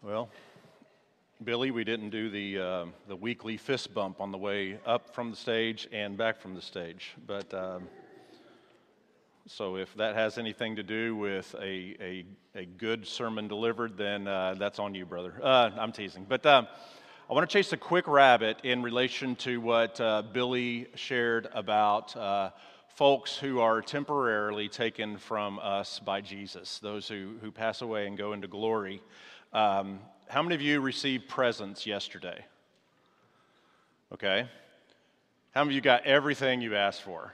Well, Billy, we didn't do the weekly fist bump on the way up from the stage and back from the stage, but so if that has anything to do with a good sermon delivered, then that's on you, brother. I'm teasing, but I want to chase a quick rabbit in relation to what Billy shared about folks who are temporarily taken from us by Jesus, those who pass away and go into glory. How many of you received presents yesterday? Okay. How many of you got everything you asked for?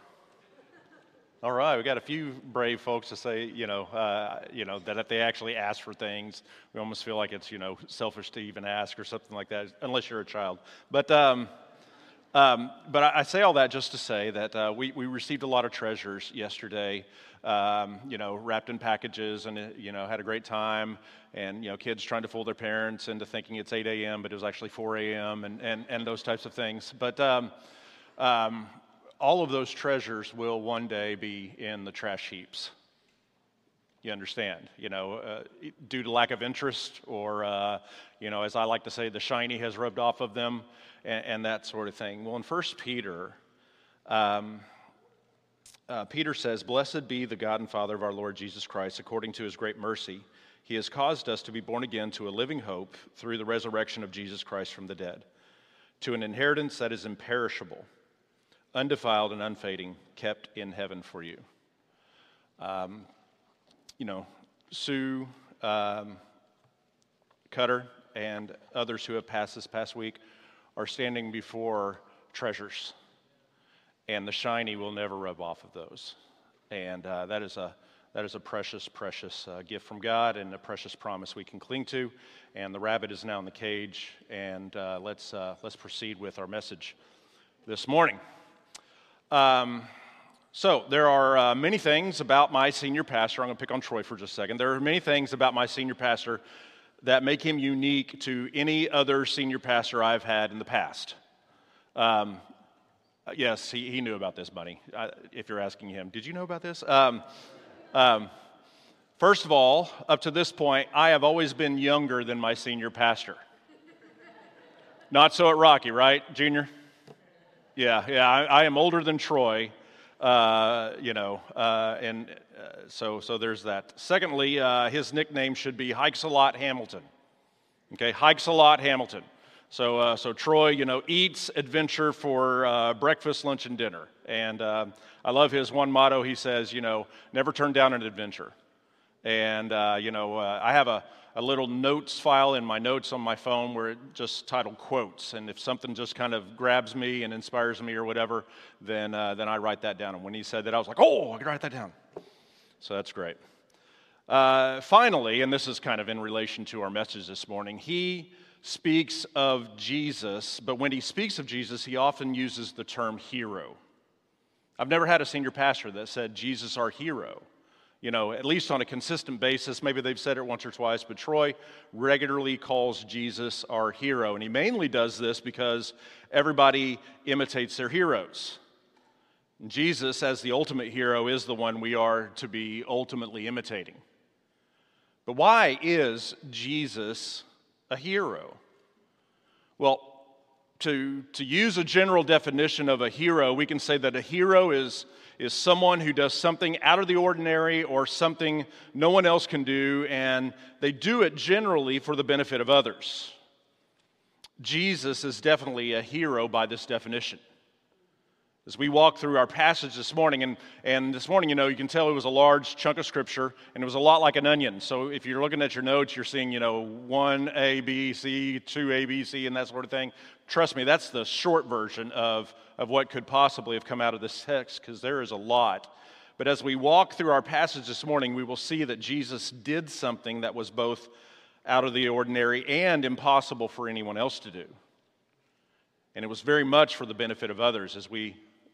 All right, we got a few brave folks to say, that if they actually ask for things, we almost feel like it's, selfish to even ask or something like that, unless you're a child. But I say all that just to say that we received a lot of treasures yesterday, wrapped in packages, and, had a great time, and, kids trying to fool their parents into thinking it's 8 a.m., but it was actually 4 a.m., and those types of things. But all of those treasures will one day be in the trash heaps. You understand, due to lack of interest or, as I like to say, the shiny has rubbed off of them and that sort of thing. Well, in 1 Peter, Peter says, "Blessed be the God and Father of our Lord Jesus Christ, according to his great mercy. He has caused us to be born again to a living hope through the resurrection of Jesus Christ from the dead, to an inheritance that is imperishable, undefiled and unfading, kept in heaven for you." Sue Cutter and others who have passed this past week are standing before treasures, and the shiny will never rub off of those. And that is a precious, precious gift from God, and a precious promise we can cling to. And the rabbit is now in the cage, and let's proceed with our message this morning. So there are many things about my senior pastor. I'm going to pick on Troy for just a second. There are many things about my senior pastor that make him unique to any other senior pastor I've had in the past. Yes, he knew about this, Bunny, if you're asking him. Did you know about this? First of all, up to this point, I have always been younger than my senior pastor. Not so at Rocky, right, Junior? Yeah, I am older than Troy. So there's that. Secondly, his nickname should be Hikes-a-Lot Hamilton. Okay, Hikes-a-Lot Hamilton. So Troy, eats adventure for breakfast, lunch, and dinner. And I love his one motto. He says, never turn down an adventure. And, I have a little notes file in my notes on my phone where it just titled quotes, and if something just kind of grabs me and inspires me or whatever, then I write that down. And when he said that, I was like, oh, I can write that down. So that's great. Finally, and this is kind of in relation to our message this morning, he speaks of Jesus, but when he speaks of Jesus, he often uses the term hero. I've never had a senior pastor that said, Jesus our hero. At least on a consistent basis. Maybe they've said it once or twice, but Troy regularly calls Jesus our hero. And he mainly does this because everybody imitates their heroes. And Jesus, as the ultimate hero, is the one we are to be ultimately imitating. But why is Jesus a hero? Well, to use a general definition of a hero, we can say that a hero is someone who does something out of the ordinary or something no one else can do, and they do it generally for the benefit of others. Jesus is definitely a hero by this definition. As we walk through our passage this morning, and this morning, you can tell it was a large chunk of Scripture, and it was a lot like an onion. So if you're looking at your notes, you're seeing, 1A, B, C, 2A, B, C, and that sort of thing. Trust me, that's the short version of what could possibly have come out of this text, because there is a lot. But as we walk through our passage this morning, we will see that Jesus did something that was both out of the ordinary and impossible for anyone else to do. And it was very much for the benefit of others, as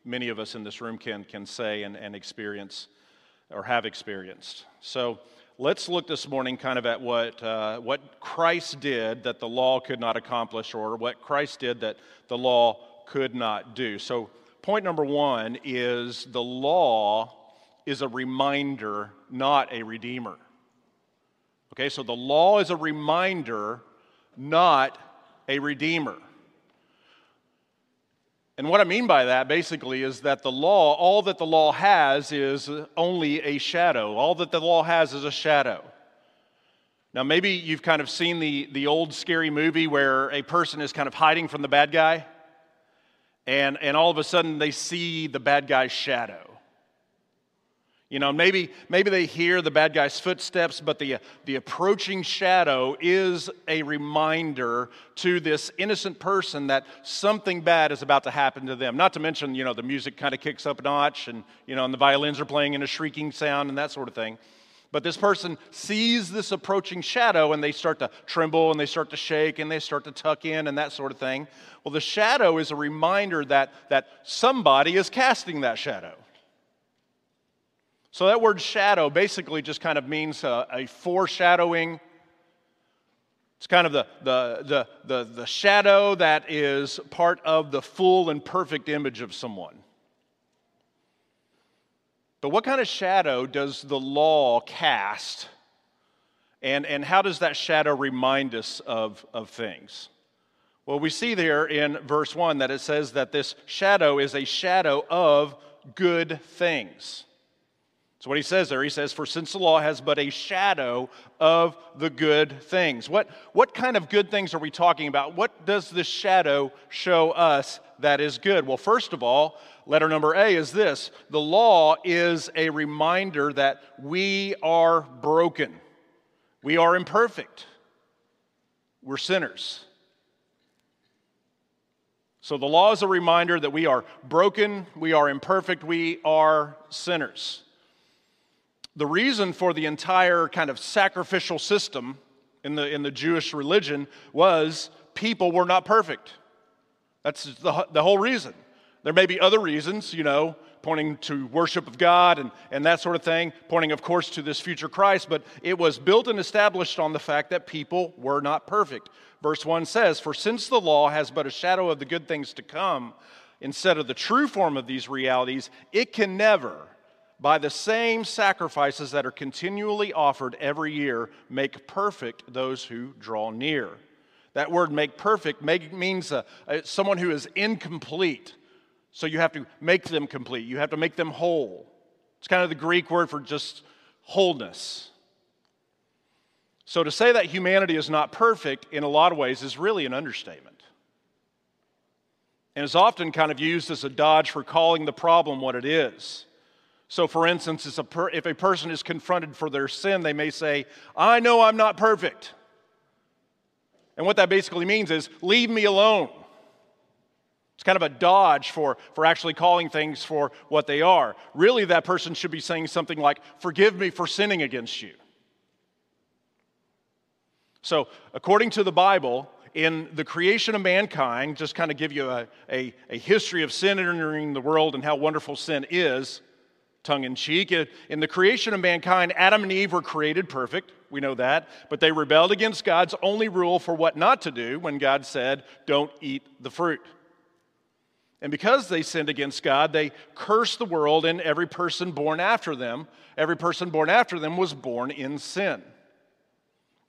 many of us in this room can say and experience or have experienced. So let's look this morning kind of at what Christ did that the law could not accomplish, or what Christ did that the law could not do. So point number one is the law is a reminder, not a redeemer. Okay, so the law is a reminder, not a redeemer. And what I mean by that basically is that the law, all that the law has is only a shadow. All that the law has is a shadow. Now maybe you've kind of seen the old scary movie where a person is kind of hiding from the bad guy, and all of a sudden they see the bad guy's shadow. You know, maybe they hear the bad guy's footsteps, but the approaching shadow is a reminder to this innocent person that something bad is about to happen to them. Not to mention, you know, the music kind of kicks up a notch, and, you know, and the violins are playing in a shrieking sound and that sort of thing. But this person sees this approaching shadow, and they start to tremble, and they start to shake, and they start to tuck in, and that sort of thing. Well, the shadow is a reminder that somebody is casting that shadow. So that word shadow basically just kind of means a foreshadowing. It's kind of the shadow that is part of the full and perfect image of someone. But what kind of shadow does the law cast? And how does that shadow remind us of things? Well, we see there in verse 1 that it says that this shadow is a shadow of good things. So what he says there, he says, for since the law has but a shadow of the good things. What kind of good things are we talking about? What does this shadow show us that is good? Well, first of all, letter number A is this. The law is a reminder that we are broken. We are imperfect. We're sinners. So the law is a reminder that we are broken, we are imperfect, we are sinners. The reason for the entire kind of sacrificial system in the Jewish religion was people were not perfect. That's the whole reason. There may be other reasons, you know, pointing to worship of God and that sort of thing, pointing, of course, to this future Christ, but it was built and established on the fact that people were not perfect. Verse 1 says, for since the law has but a shadow of the good things to come, instead of the true form of these realities, it can never, by the same sacrifices that are continually offered every year, make perfect those who draw near. That word make perfect means someone who is incomplete. So you have to make them complete. You have to make them whole. It's kind of the Greek word for just wholeness. So to say that humanity is not perfect in a lot of ways is really an understatement. And it's often kind of used as a dodge for calling the problem what it is. So, for instance, if a person is confronted for their sin, they may say, I know I'm not perfect. And what that basically means is, leave me alone. It's kind of a dodge for actually calling things for what they are. Really, that person should be saying something like, forgive me for sinning against you. So, according to the Bible, in the creation of mankind, just kind of give you a history of sin entering the world and how wonderful sin is, tongue-in-cheek. In the creation of mankind, Adam and Eve were created perfect. We know that. But they rebelled against God's only rule for what not to do when God said, don't eat the fruit. And because they sinned against God, they cursed the world and every person born after them. Every person born after them was born in sin.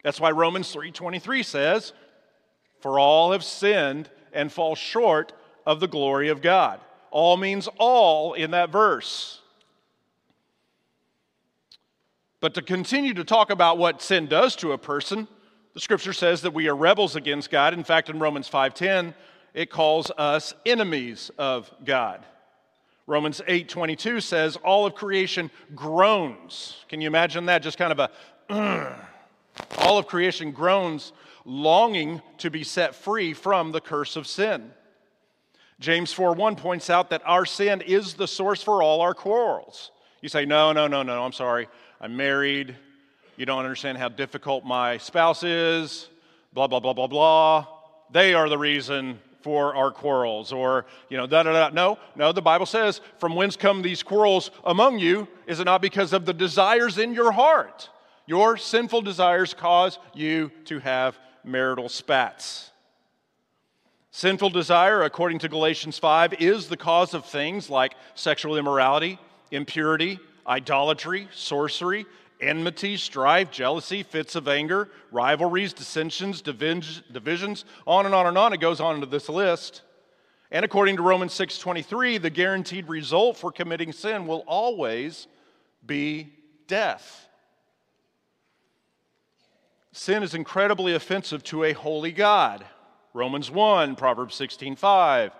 That's why Romans 3:23 says, for all have sinned and fall short of the glory of God. All means all in that verse. But to continue to talk about what sin does to a person, the Scripture says that we are rebels against God. In fact, in Romans 5:10, it calls us enemies of God. Romans 8:22 says, all of creation groans. Can you imagine that? Just kind of all of creation groans, longing to be set free from the curse of sin. James 4:1 points out that our sin is the source for all our quarrels. You say, no, I'm sorry. I'm married, you don't understand how difficult my spouse is, blah, blah, blah, blah, blah. They are the reason for our quarrels, or, you know, da-da-da. No, the Bible says, from whence come these quarrels among you? Is it not because of the desires in your heart? Your sinful desires cause you to have marital spats. Sinful desire, according to Galatians 5, is the cause of things like sexual immorality, impurity, idolatry, sorcery, enmity, strife, jealousy, fits of anger, rivalries, dissensions, divisions, on and on and on. It goes on into this list. And according to Romans 6:23, the guaranteed result for committing sin will always be death. Sin is incredibly offensive to a holy God. Romans 1, Proverbs 16:5,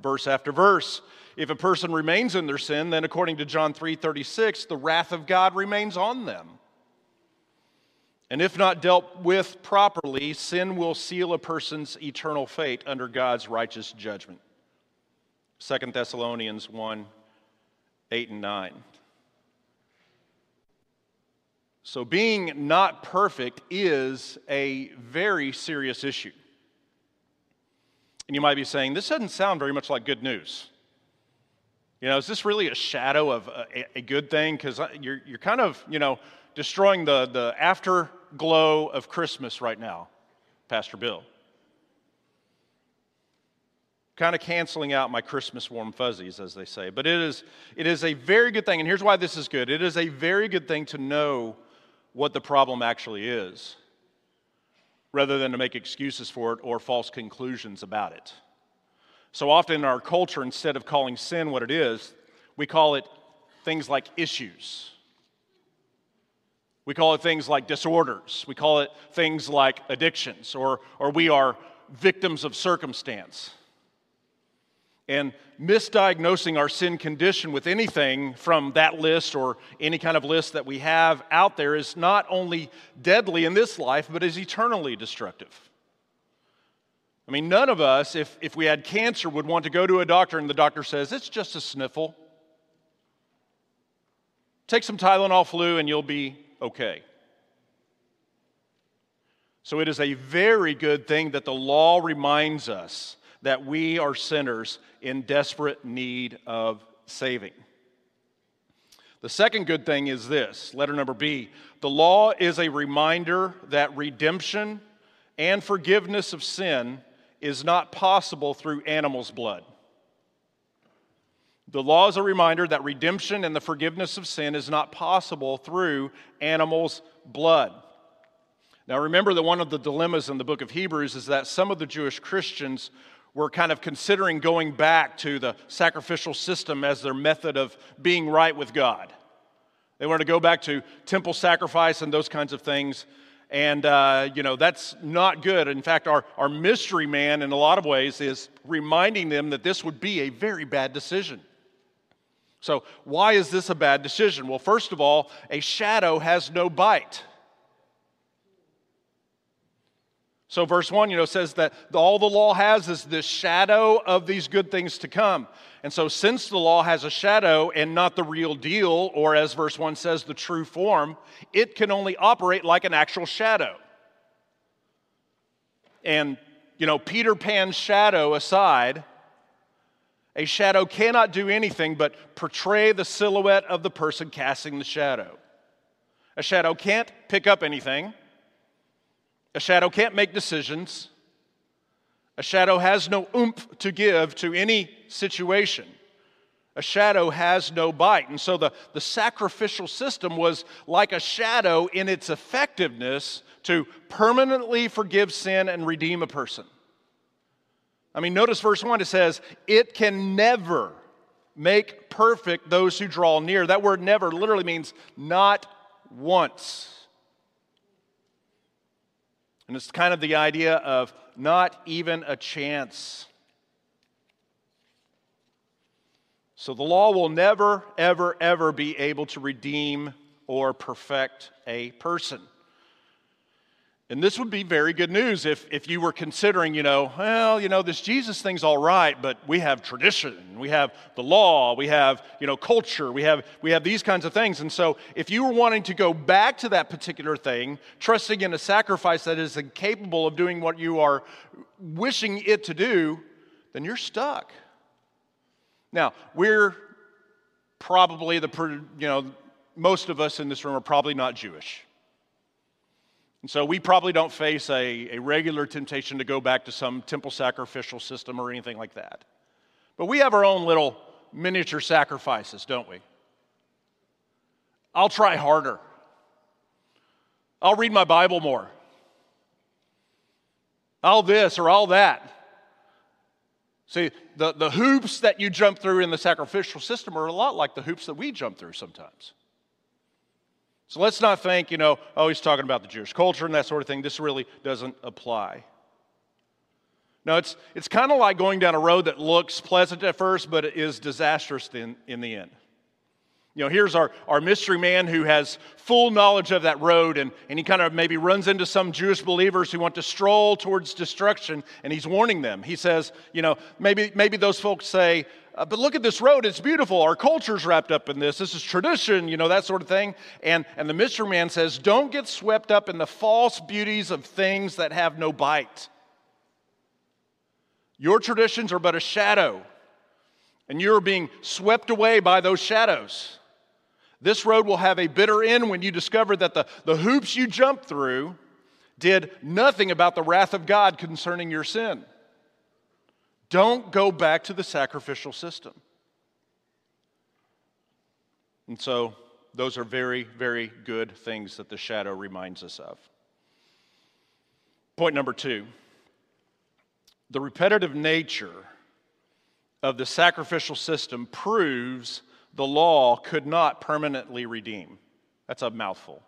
verse after verse. If a person remains in their sin, then according to John 3:36, the wrath of God remains on them. And if not dealt with properly, sin will seal a person's eternal fate under God's righteous judgment. 2 Thessalonians 1, 8 and 9. So being not perfect is a very serious issue. And you might be saying, this doesn't sound very much like good news. You know, is this really a shadow of a good thing? Because you're kind of, you know, destroying the afterglow of Christmas right now, Pastor Bill. Kind of canceling out my Christmas warm fuzzies, as they say. But it is a very good thing, and here's why this is good. It is a very good thing to know what the problem actually is, rather than to make excuses for it or false conclusions about it. So often in our culture, instead of calling sin what it is, we call it things like issues. We call it things like disorders. We call it things like addictions, or we are victims of circumstance. And misdiagnosing our sin condition with anything from that list or any kind of list that we have out there is not only deadly in this life, but is eternally destructive. I mean, none of us, if we had cancer, would want to go to a doctor and the doctor says, it's just a sniffle. Take some Tylenol flu and you'll be okay. So it is a very good thing that the law reminds us that we are sinners in desperate need of saving. The second good thing is this, letter number B. The law is a reminder that redemption and forgiveness of sin is not possible through animal's blood. The law is a reminder that redemption and the forgiveness of sin is not possible through animal's blood. Now remember that one of the dilemmas in the book of Hebrews is that some of the Jewish Christians were kind of considering going back to the sacrificial system as their method of being right with God. They wanted to go back to temple sacrifice and those kinds of things. And, you know, that's not good. In fact, our mystery man, in a lot of ways, is reminding them that this would be a very bad decision. So why is this a bad decision? Well, first of all, a shadow has no bite. So verse 1, you know, says that all the law has is this shadow of these good things to come. And so since the law has a shadow and not the real deal, or as verse 1 says, the true form, it can only operate like an actual shadow. And, you know, Peter Pan's shadow aside, a shadow cannot do anything but portray the silhouette of the person casting the shadow. A shadow can't pick up anything. A shadow can't make decisions. A shadow has no oomph to give to any situation. A shadow has no bite. And so the sacrificial system was like a shadow in its effectiveness to permanently forgive sin and redeem a person. I mean, notice verse 1, it says, it can never make perfect those who draw near. That word never literally means not once. And it's kind of the idea of not even a chance. So the law will never, ever, ever be able to redeem or perfect a person. And this would be very good news if you were considering, you know, well, you know, this Jesus thing's all right, but we have tradition, we have the law, we have, you know, culture, we have these kinds of things. And so if you were wanting to go back to that particular thing, trusting in a sacrifice that is incapable of doing what you are wishing it to do, then you're stuck. Now, we're probably most of us in this room are probably not Jewish. And so we probably don't face a regular temptation to go back to some temple sacrificial system or anything like that. But we have our own little miniature sacrifices, don't we? I'll try harder. I'll read my Bible more. I'll this or I'll that. See, the hoops that you jump through in the sacrificial system are a lot like the hoops that we jump through sometimes. So let's not think, oh, he's talking about the Jewish culture and that sort of thing. This really doesn't apply. No, it's kind of like going down a road that looks pleasant at first, but it is disastrous in the end. Here's our mystery man who has full knowledge of that road, and he kind of maybe runs into some Jewish believers who want to stroll towards destruction, and he's warning them. He says, maybe those folks say, but look at this road, it's beautiful. Our culture's wrapped up in this. This is tradition, that sort of thing. And the mystery man says, don't get swept up in the false beauties of things that have no bite. Your traditions are but a shadow, and you're being swept away by those shadows. This road will have a bitter end when you discover that the hoops you jumped through did nothing about the wrath of God concerning your sin. Don't go back to the sacrificial system. And so those are very, very good things that the shadow reminds us of. Point number 2, the repetitive nature of the sacrificial system proves the law could not permanently redeem. That's a mouthful.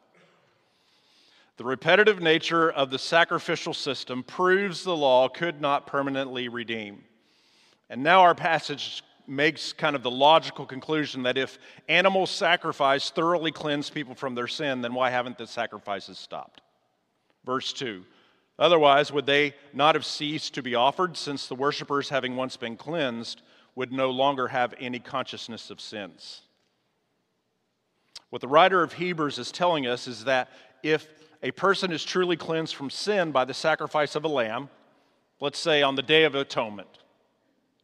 The repetitive nature of the sacrificial system proves the law could not permanently redeem. And now our passage makes kind of the logical conclusion that if animal sacrifice thoroughly cleansed people from their sin, then why haven't the sacrifices stopped? Verse 2, otherwise would they not have ceased to be offered, since the worshipers, having once been cleansed, would no longer have any consciousness of sins. What the writer of Hebrews is telling us is that if a person is truly cleansed from sin by the sacrifice of a lamb, let's say on the Day of Atonement,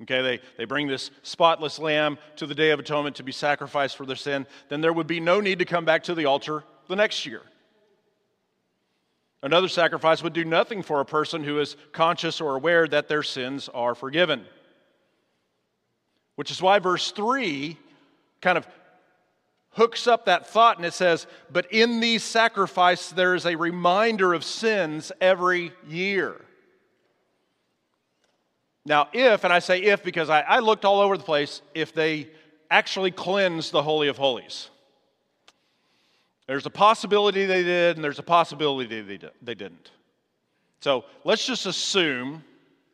okay, they bring this spotless lamb to the Day of Atonement to be sacrificed for their sin, then there would be no need to come back to the altar the next year. Another sacrifice would do nothing for a person who is conscious or aware that their sins are forgiven. Which is why verse 3 kind of hooks up that thought, and it says, but in these sacrifices there is a reminder of sins every year. Now if, and I say if because I looked all over the place, if they actually cleansed the Holy of Holies. There's a possibility they did, and there's a possibility they didn't. So let's just assume,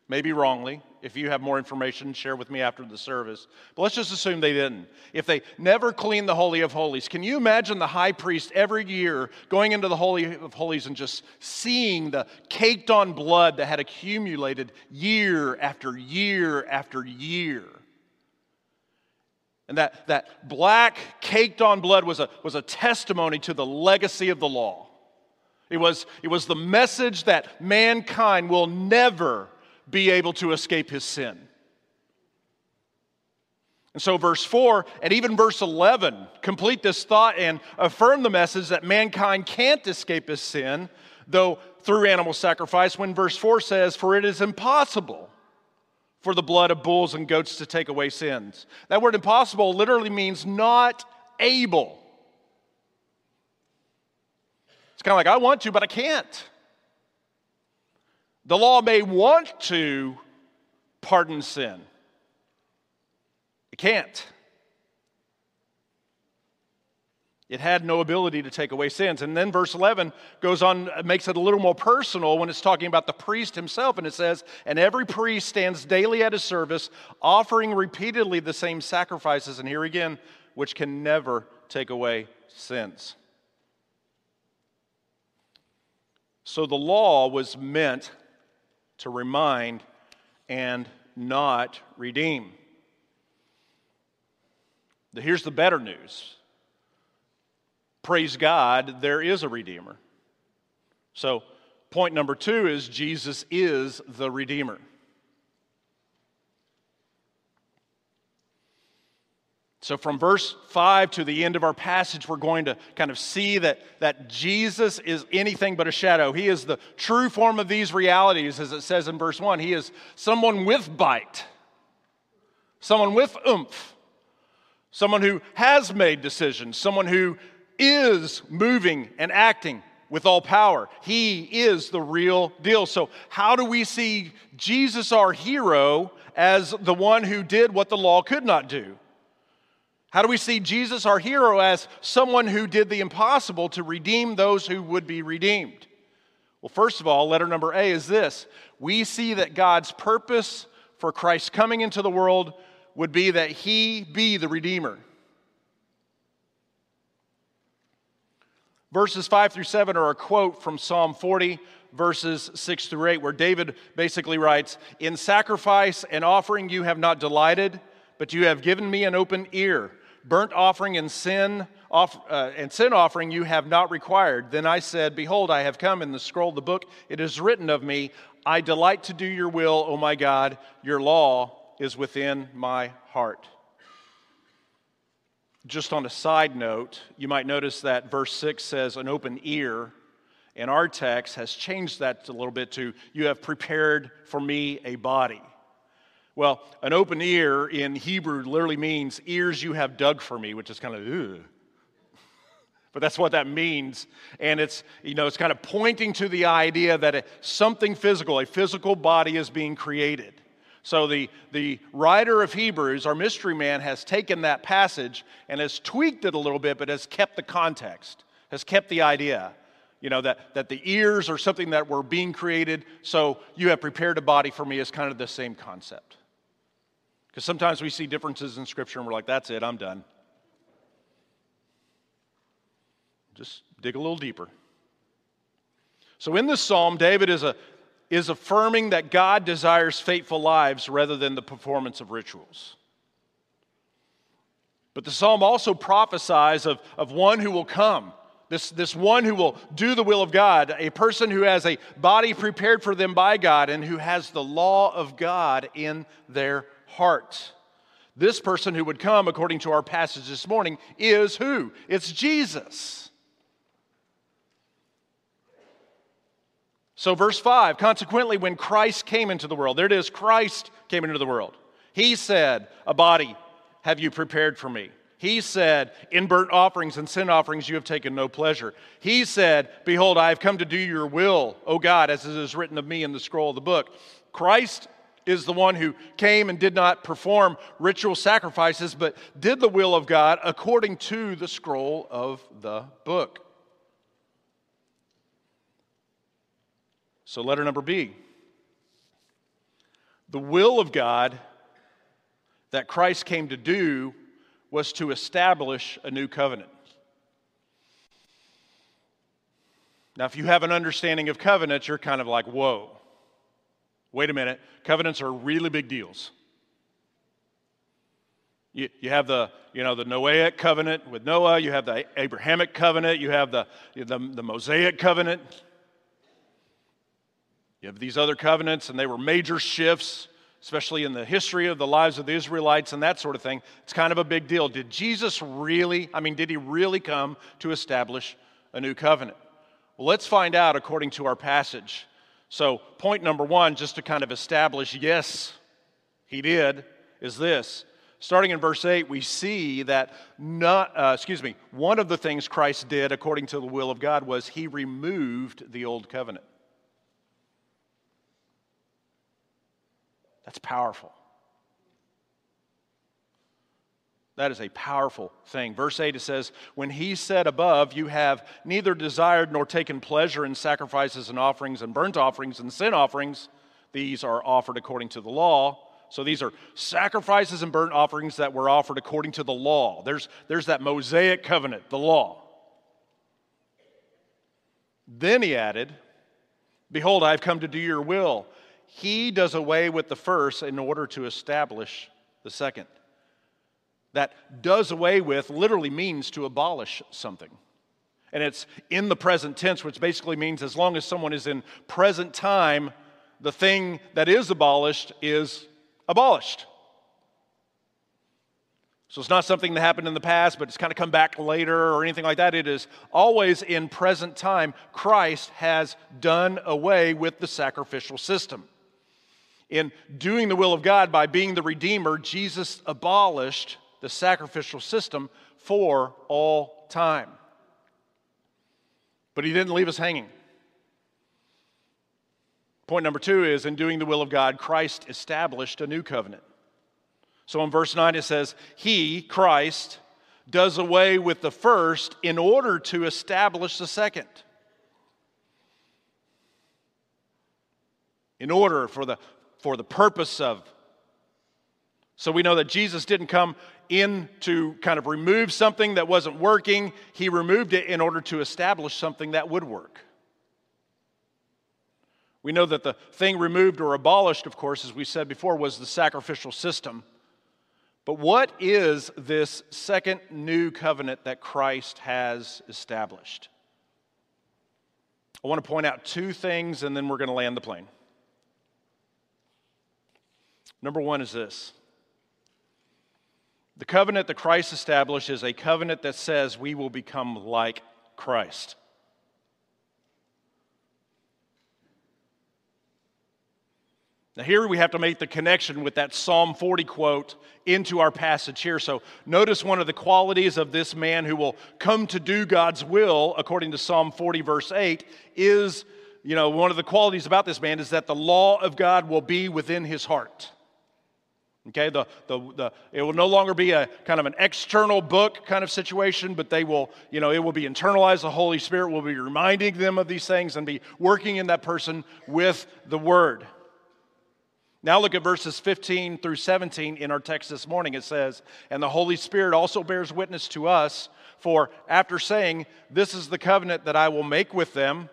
maybe wrongly, if you have more information, share with me after the service. But let's just assume they didn't. If they never cleaned the Holy of Holies, can you imagine the high priest every year going into the Holy of Holies and just seeing the caked-on blood that had accumulated year after year after year? And that black, caked-on blood was a testimony to the legacy of the law. It was the message that mankind will never be able to escape his sin. And so verse 4 and even verse 11 complete this thought and affirm the message that mankind can't escape his sin, though through animal sacrifice, when verse 4 says, for it is impossible for the blood of bulls and goats to take away sins. That word impossible literally means not able. It's kind of like, I want to, but I can't. The law may want to pardon sin. It can't. It had no ability to take away sins. And then verse 11 goes on, makes it a little more personal when it's talking about the priest himself. And it says, and every priest stands daily at his service, offering repeatedly the same sacrifices, and here again, which can never take away sins. So the law was meant to remind and not redeem. Here's the better news. Praise God, there is a Redeemer. So point number 2 is Jesus is the Redeemer. So from verse 5 to the end of our passage, we're going to kind of see that Jesus is anything but a shadow. He is the true form of these realities, as it says in verse 1. He is someone with bite, someone with oomph, someone who has made decisions, someone who is moving and acting with all power. He is the real deal. So how do we see Jesus, our hero, as the one who did what the law could not do? How do we see Jesus, our hero, as someone who did the impossible to redeem those who would be redeemed? Well, first of all, letter number A is this. We see that God's purpose for Christ's coming into the world would be that he be the Redeemer. Verses 5 through 7 are a quote from Psalm 40, verses 6 through 8, where David basically writes, "In sacrifice and offering you have not delighted, but you have given me an open ear. Burnt offering and sin offering you have not required. Then I said, behold, I have come. In the scroll of the book it is written of me, I delight to do your will, O my God. Your law is within my heart." Just on a side note, you might notice that verse 6 says an open ear, and our text has changed that a little bit to you have prepared for me a body. Well, an open ear in Hebrew literally means ears you have dug for me, which is kind of, ugh. But that's what that means, and it's kind of pointing to the idea that something physical, a physical body is being created. So the writer of Hebrews, our mystery man, has taken that passage and has tweaked it a little bit, but has kept the context, has kept the idea, that the ears are something that were being created, so you have prepared a body for me is kind of the same concept. Because sometimes we see differences in Scripture and we're like, that's it, I'm done. Just dig a little deeper. So in this psalm, David is affirming that God desires faithful lives rather than the performance of rituals. But the psalm also prophesies of one who will come, this one who will do the will of God, a person who has a body prepared for them by God and who has the law of God in their heart. This person who would come, according to our passage this morning, is who? It's Jesus. So verse 5, consequently, when Christ came into the world, there it is, Christ came into the world. He said, a body have you prepared for me. He said, in burnt offerings and sin offerings you have taken no pleasure. He said, behold, I have come to do your will, O God, as it is written of me in the scroll of the book. Christ is the one who came and did not perform ritual sacrifices, but did the will of God according to the scroll of the book. So letter number B. The will of God that Christ came to do was to establish a new covenant. Now, if you have an understanding of covenants, you're kind of like, whoa, wait a minute. Covenants are really big deals. You have the Noahic covenant with Noah. You have the Abrahamic covenant. You have the Mosaic covenant. You have these other covenants, and they were major shifts, especially in the history of the lives of the Israelites and that sort of thing. It's kind of a big deal. Did he really come to establish a new covenant? Well, let's find out according to our passage. So point number one, just to kind of establish, yes, he did, is this. Starting in verse 8, we see that one of the things Christ did according to the will of God was he removed the old covenant. That's powerful. That is a powerful thing. Verse 8, it says, when he said above, you have neither desired nor taken pleasure in sacrifices and offerings and burnt offerings and sin offerings. These are offered according to the law. So these are sacrifices and burnt offerings that were offered according to the law. There's that Mosaic covenant, the law. Then he added, behold, I have come to do your will. He does away with the first in order to establish the second. That does away with literally means to abolish something. And it's in the present tense, which basically means as long as someone is in present time, the thing that is abolished. So it's not something that happened in the past, but it's kind of come back later or anything like that. It is always in present time. Christ has done away with the sacrificial system. In doing the will of God by being the Redeemer, Jesus abolished the sacrificial system for all time. But he didn't leave us hanging. Point number two is, in doing the will of God, Christ established a new covenant. So in verse 9 it says, he, Christ, does away with the first in order to establish the second. In order, for the purpose of. So we know that Jesus didn't come in to kind of remove something that wasn't working. He removed it in order to establish something that would work. We know that the thing removed or abolished, of course, as we said before, was the sacrificial system. But what is this second new covenant that Christ has established? I want to point out two things, and then we're going to land the plane. Number one is this. The covenant that Christ established is a covenant that says we will become like Christ. Now here we have to make the connection with that Psalm 40 quote into our passage here. So notice one of the qualities of this man who will come to do God's will, according to Psalm 40 verse 8, is, one of the qualities about this man is that the law of God will be within his heart. Okay, it will no longer be a kind of an external book kind of situation, but they will, it will be internalized. The Holy Spirit will be reminding them of these things and be working in that person with the Word. Now look at verses 15 through 17 in our text this morning. It says, and the Holy Spirit also bears witness to us, for after saying, this is the covenant that I will make with them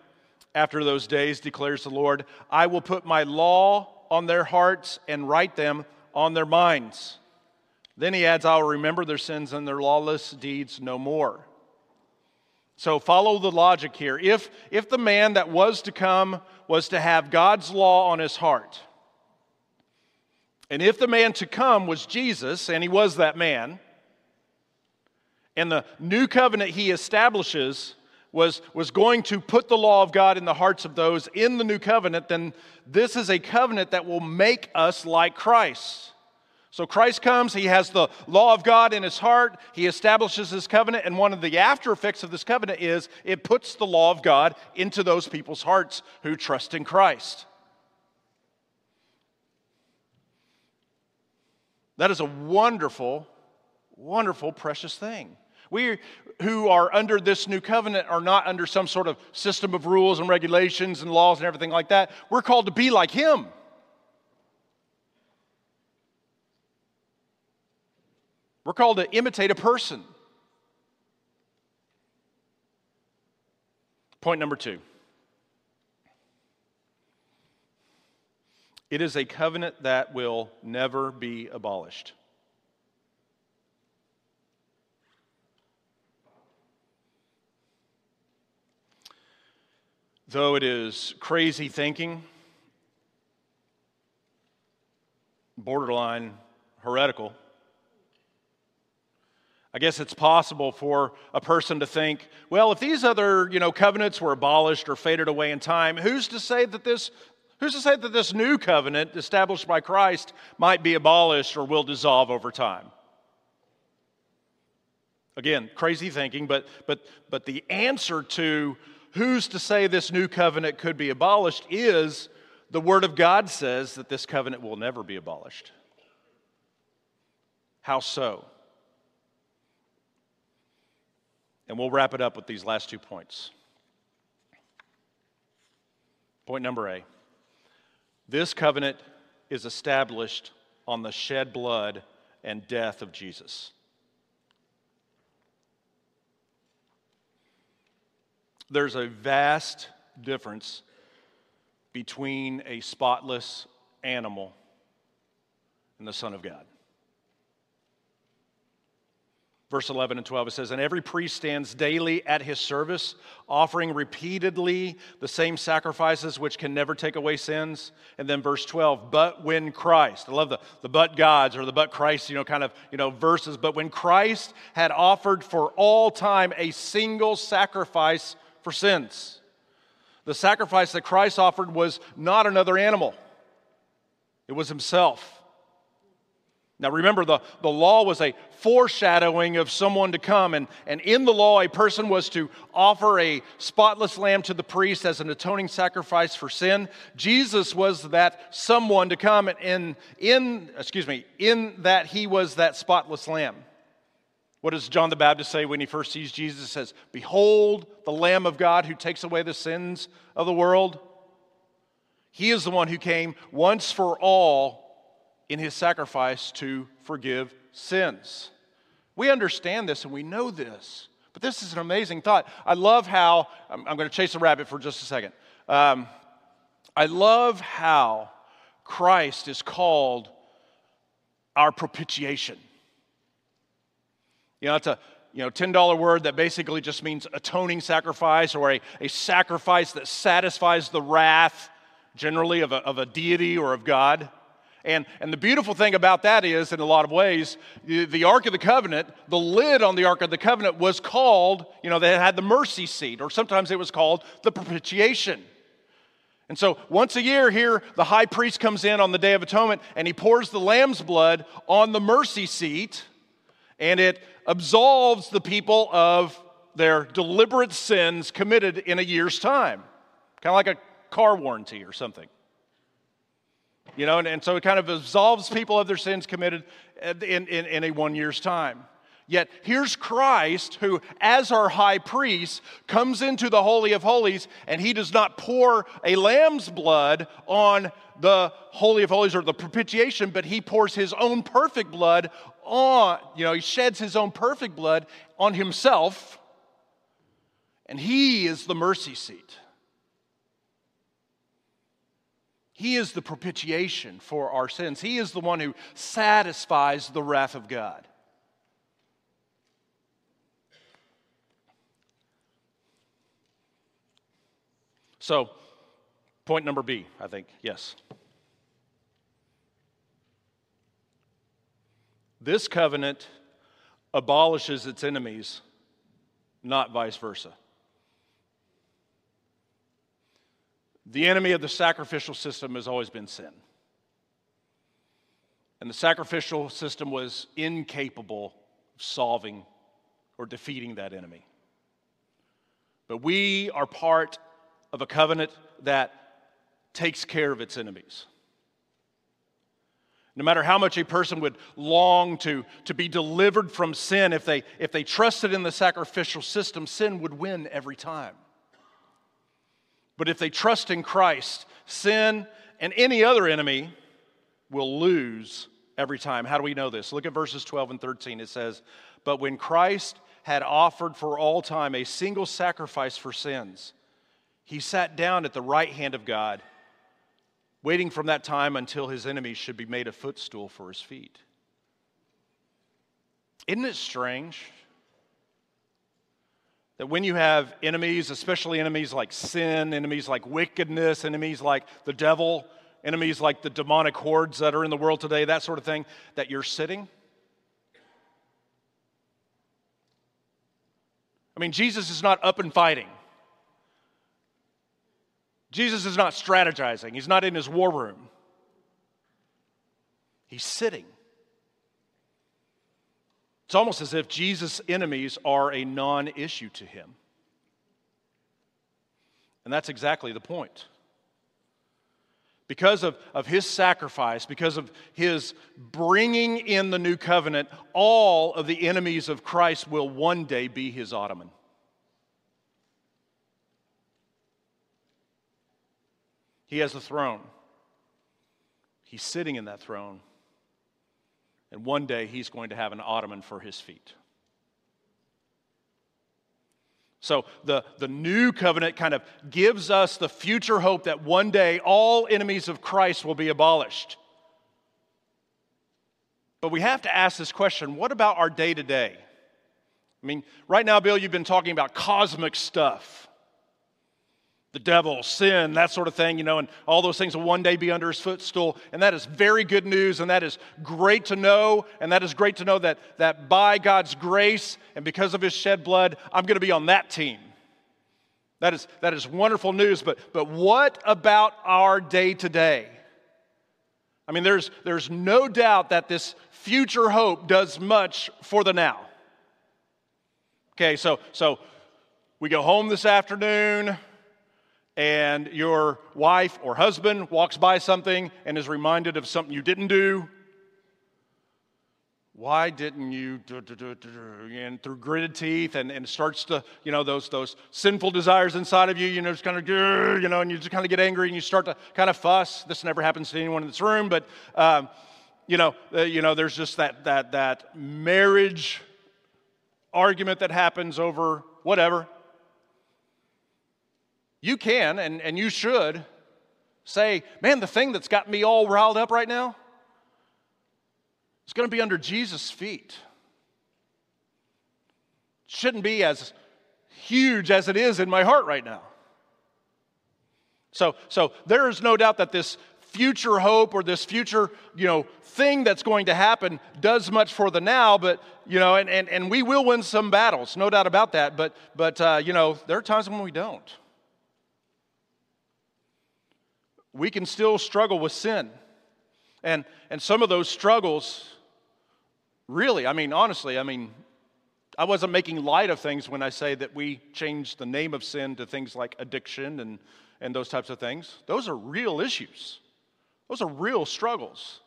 after those days, declares the Lord, I will put my law on their hearts and write them on their minds. Then he adds, I'll remember their sins and their lawless deeds no more. So follow the logic here. If the man that was to come was to have God's law on his heart, and if the man to come was Jesus, and he was that man, and the new covenant he establishes was going to put the law of God in the hearts of those in the new covenant, then this is a covenant that will make us like Christ. So Christ comes, he has the law of God in his heart, he establishes his covenant, and one of the after effects of this covenant is it puts the law of God into those people's hearts who trust in Christ. That is a wonderful, wonderful, precious thing. We who are under this new covenant are not under some sort of system of rules and regulations and laws and everything like that. We're called to be like Him. We're called to imitate a person. Point number two. It is a covenant that will never be abolished. Though it is crazy thinking, borderline heretical, I guess it's possible for a person to think, well, if these other, covenants were abolished or faded away in time, who's to say that this new covenant established by Christ might be abolished or will dissolve over time? Again, crazy thinking, but the answer to who's to say this new covenant could be abolished is the Word of God says that this covenant will never be abolished. How so? And we'll wrap it up with these last 2 points. Point number A. This covenant is established on the shed blood and death of Jesus. There's a vast difference between a spotless animal and the Son of God. Verse 11 and 12, it says, and every priest stands daily at his service, offering repeatedly the same sacrifices which can never take away sins. And then verse 12, but when Christ, I love the but gods or the but Christ, verses. But when Christ had offered for all time a single sacrifice for sins. The sacrifice that Christ offered was not another animal. It was himself. Now remember, the law was a foreshadowing of someone to come, and in the law, a person was to offer a spotless lamb to the priest as an atoning sacrifice for sin. Jesus was that someone to come, in that he was that spotless lamb. What does John the Baptist say when he first sees Jesus? He says, "Behold, the Lamb of God who takes away the sins of the world." He is the one who came once for all in his sacrifice to forgive sins. We understand this and we know this, but this is an amazing thought. I love how, I'm going to chase a rabbit for just a second. I love how Christ is called our propitiation. You know, it's a $10 word that basically just means atoning sacrifice, or a sacrifice that satisfies the wrath, generally, of a deity or of God. And the beautiful thing about that is, in a lot of ways, the Ark of the Covenant, the lid on the Ark of the Covenant was called, they had the mercy seat, or sometimes it was called the propitiation. And so once a year here, the high priest comes in on the Day of Atonement, and he pours the lamb's blood on the mercy seat, and it absolves the people of their deliberate sins committed in a year's time. Kind of like a car warranty or something. And so it kind of absolves people of their sins committed in a 1 year's time. Yet here's Christ, who, as our high priest, comes into the Holy of Holies, and he does not pour a lamb's blood on the Holy of Holies or the propitiation, but he pours his own perfect blood on, he sheds his own perfect blood on himself, and he is the mercy seat. He is the propitiation for our sins. He is the one who satisfies the wrath of God. So, point number B, I think. Yes. This covenant abolishes its enemies, not vice versa. The enemy of the sacrificial system has always been sin. And the sacrificial system was incapable of solving or defeating that enemy. But we are part of a covenant that takes care of its enemies. No matter how much a person would long to be delivered from sin, if they trusted in the sacrificial system, sin would win every time. But if they trust in Christ, sin and any other enemy will lose every time. How do we know this? Look at verses 12 and 13. It says, "But when Christ had offered for all time a single sacrifice for sins, he sat down at the right hand of God, waiting from that time until his enemies should be made a footstool for his feet." Isn't it strange that when you have enemies, especially enemies like sin, enemies like wickedness, enemies like the devil, enemies like the demonic hordes that are in the world today, that sort of thing, that you're sitting? I mean, Jesus is not up and fighting. Jesus is not strategizing. He's not in his war room. He's sitting. It's almost as if Jesus' enemies are a non-issue to him. And that's exactly the point. Because of his sacrifice, because of his bringing in the new covenant, all of the enemies of Christ will one day be his ottoman. He has a throne. He's sitting in that throne. And one day, he's going to have an ottoman for his feet. So the new covenant kind of gives us the future hope that one day all enemies of Christ will be abolished. But we have to ask this question, what about our day-to-day? I mean, right now, Bill, you've been talking about cosmic stuff. The devil, sin, that sort of thing, and all those things will one day be under his footstool. And that is very good news, and that is great to know. And that is great to know that by God's grace and because of his shed blood, I'm going to be on that team. That is wonderful news, but what about our day-to-day? I mean, there's no doubt that this future hope does much for the now. Okay, so we go home this afternoon, and your wife or husband walks by something and is reminded of something you didn't do. Why didn't you? And through gritted teeth, and starts to, those sinful desires inside of you, just kind of, and you just kind of get angry and you start to kind of fuss. This never happens to anyone in this room, but, there's just that marriage argument that happens over whatever. You can, and you should, say, man, the thing that's got me all riled up right now, it's going to be under Jesus' feet. It shouldn't be as huge as it is in my heart right now. So there is no doubt that this future hope or this future, thing that's going to happen does much for the now, but, and we will win some battles, no doubt about that, but there are times when we don't. We can still struggle with sin. And some of those struggles, really, I wasn't making light of things when I say that we changed the name of sin to things like addiction and those types of things. Those are real issues. Those are real struggles.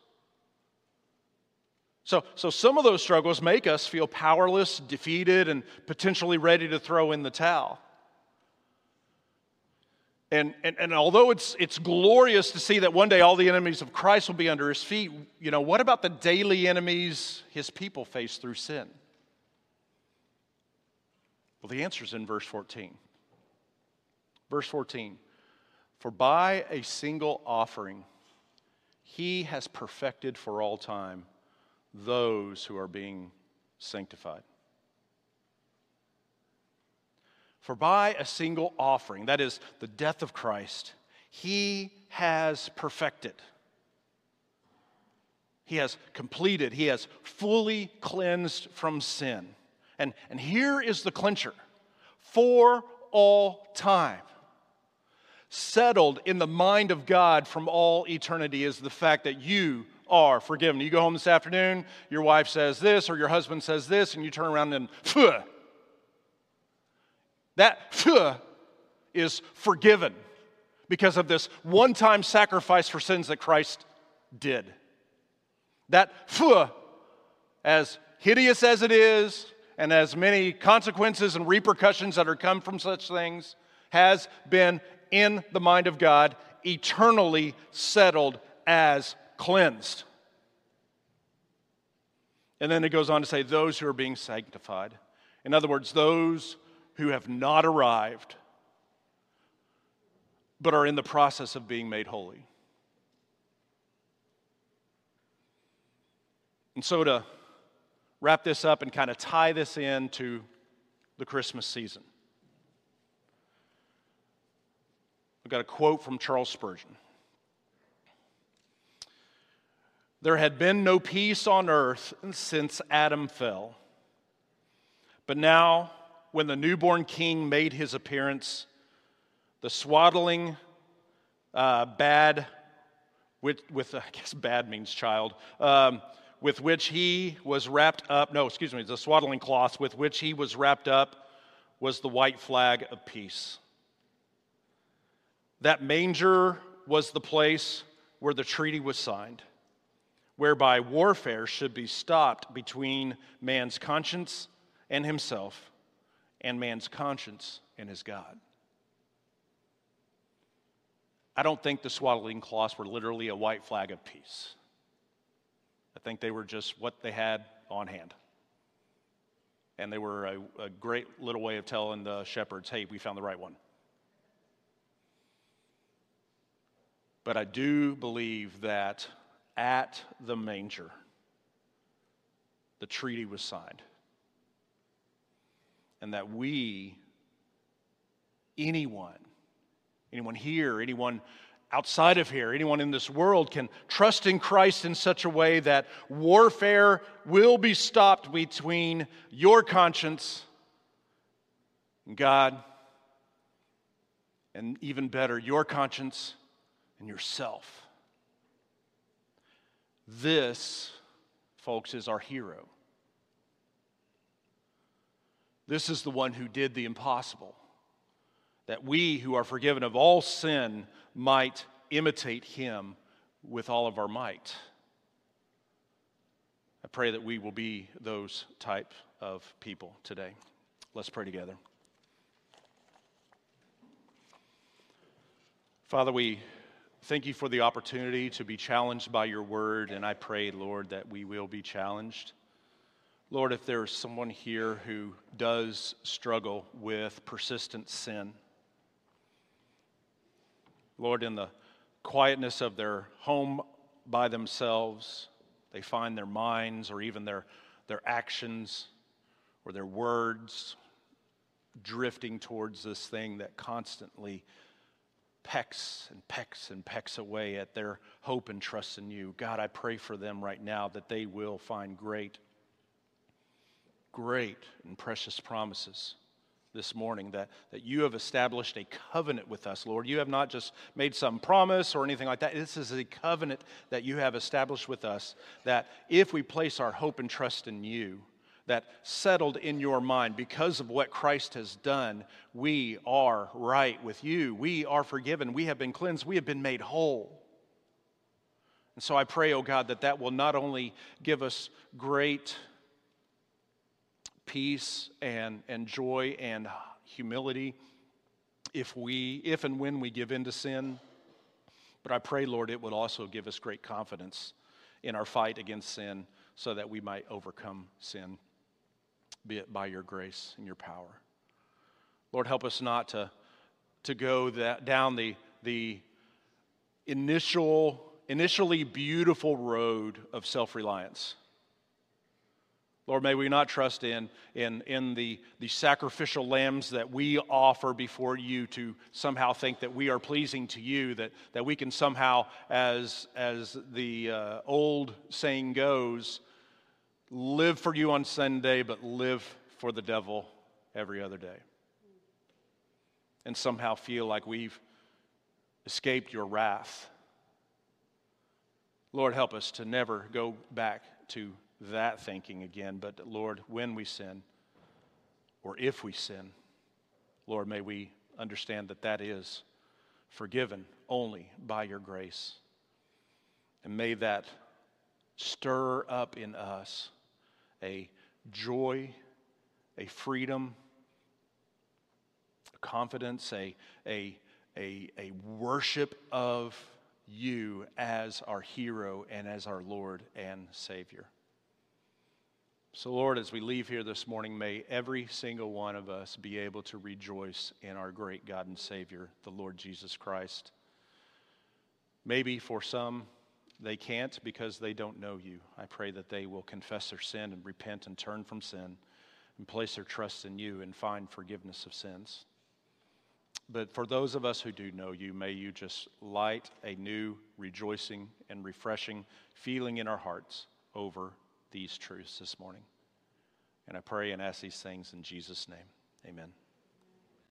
So some of those struggles make us feel powerless, defeated, and potentially ready to throw in the towel. And although it's glorious to see that one day all the enemies of Christ will be under his feet, what about the daily enemies his people face through sin? Well, the answer is in verse 14. Verse 14, for by a single offering he has perfected for all time those who are being sanctified. For by a single offering, that is the death of Christ, he has perfected. He has completed. He has fully cleansed from sin. And here is the clincher. For all time. Settled in the mind of God from all eternity is the fact that you are forgiven. You go home this afternoon, your wife says this, or your husband says this, and you turn around and phew. That is forgiven because of this one-time sacrifice for sins that Christ did. That as hideous as it is, and as many consequences and repercussions that are come from such things, has been in the mind of God eternally settled as cleansed. And then it goes on to say, those who are being sanctified. In other words, those who have not arrived, but are in the process of being made holy. And so to wrap this up and kind of tie this in to the Christmas season, I've got a quote from Charles Spurgeon. There had been no peace on earth since Adam fell, but now, when the newborn king made his appearance, the swaddling bad, with I guess bad means child, with which he was wrapped up, the swaddling cloth with which he was wrapped up was the white flag of peace. That manger was the place where the treaty was signed, whereby warfare should be stopped between man's conscience and himself, and man's conscience and his God. I don't think the swaddling cloths were literally a white flag of peace. I think they were just what they had on hand. And they were a great little way of telling the shepherds, hey, we found the right one. But I do believe that at the manger, the treaty was signed. And that we, anyone here, anyone outside of here, anyone in this world can trust in Christ in such a way that warfare will be stopped between your conscience and God, and even better, your conscience and yourself. This, folks, is our hero. This is the one who did the impossible, that we who are forgiven of all sin might imitate him with all of our might. I pray that we will be those type of people today. Let's pray together. Father, we thank you for the opportunity to be challenged by your word, and I pray, Lord, that we will be challenged. Lord, if there is someone here who does struggle with persistent sin, Lord, in the quietness of their home by themselves, they find their minds or even their actions or their words drifting towards this thing that constantly pecks and pecks and pecks away at their hope and trust in you. God, I pray for them right now that they will find great and precious promises this morning, that you have established a covenant with us, Lord. You have not just made some promise or anything like that. This is a covenant that you have established with us, that if we place our hope and trust in you, that settled in your mind because of what Christ has done, we are right with you. We are forgiven. We have been cleansed. We have been made whole. And so I pray, oh God, that will not only give us great peace and joy and humility if and when we give in to sin, but I pray, Lord, it would also give us great confidence in our fight against sin so that we might overcome sin, be it by your grace and your power. Lord, help us not to go down the initially beautiful road of self-reliance. Lord, may we not trust in the sacrificial lambs that we offer before you to somehow think that we are pleasing to you, that we can somehow, as the old saying goes, live for you on Sunday, but live for the devil every other day. And somehow feel like we've escaped your wrath. Lord, help us to never go back to that thinking again, but Lord, when we sin, or if we sin, Lord, may we understand that is forgiven only by your grace, and may that stir up in us a joy, a freedom, a confidence, a worship of you as our hero and as our Lord and Savior. So, Lord, as we leave here this morning, may every single one of us be able to rejoice in our great God and Savior, the Lord Jesus Christ. Maybe for some, they can't because they don't know you. I pray that they will confess their sin and repent and turn from sin and place their trust in you and find forgiveness of sins. But for those of us who do know you, may you just light a new rejoicing and refreshing feeling in our hearts over these truths this morning. And I pray and ask these things in Jesus' name. Amen.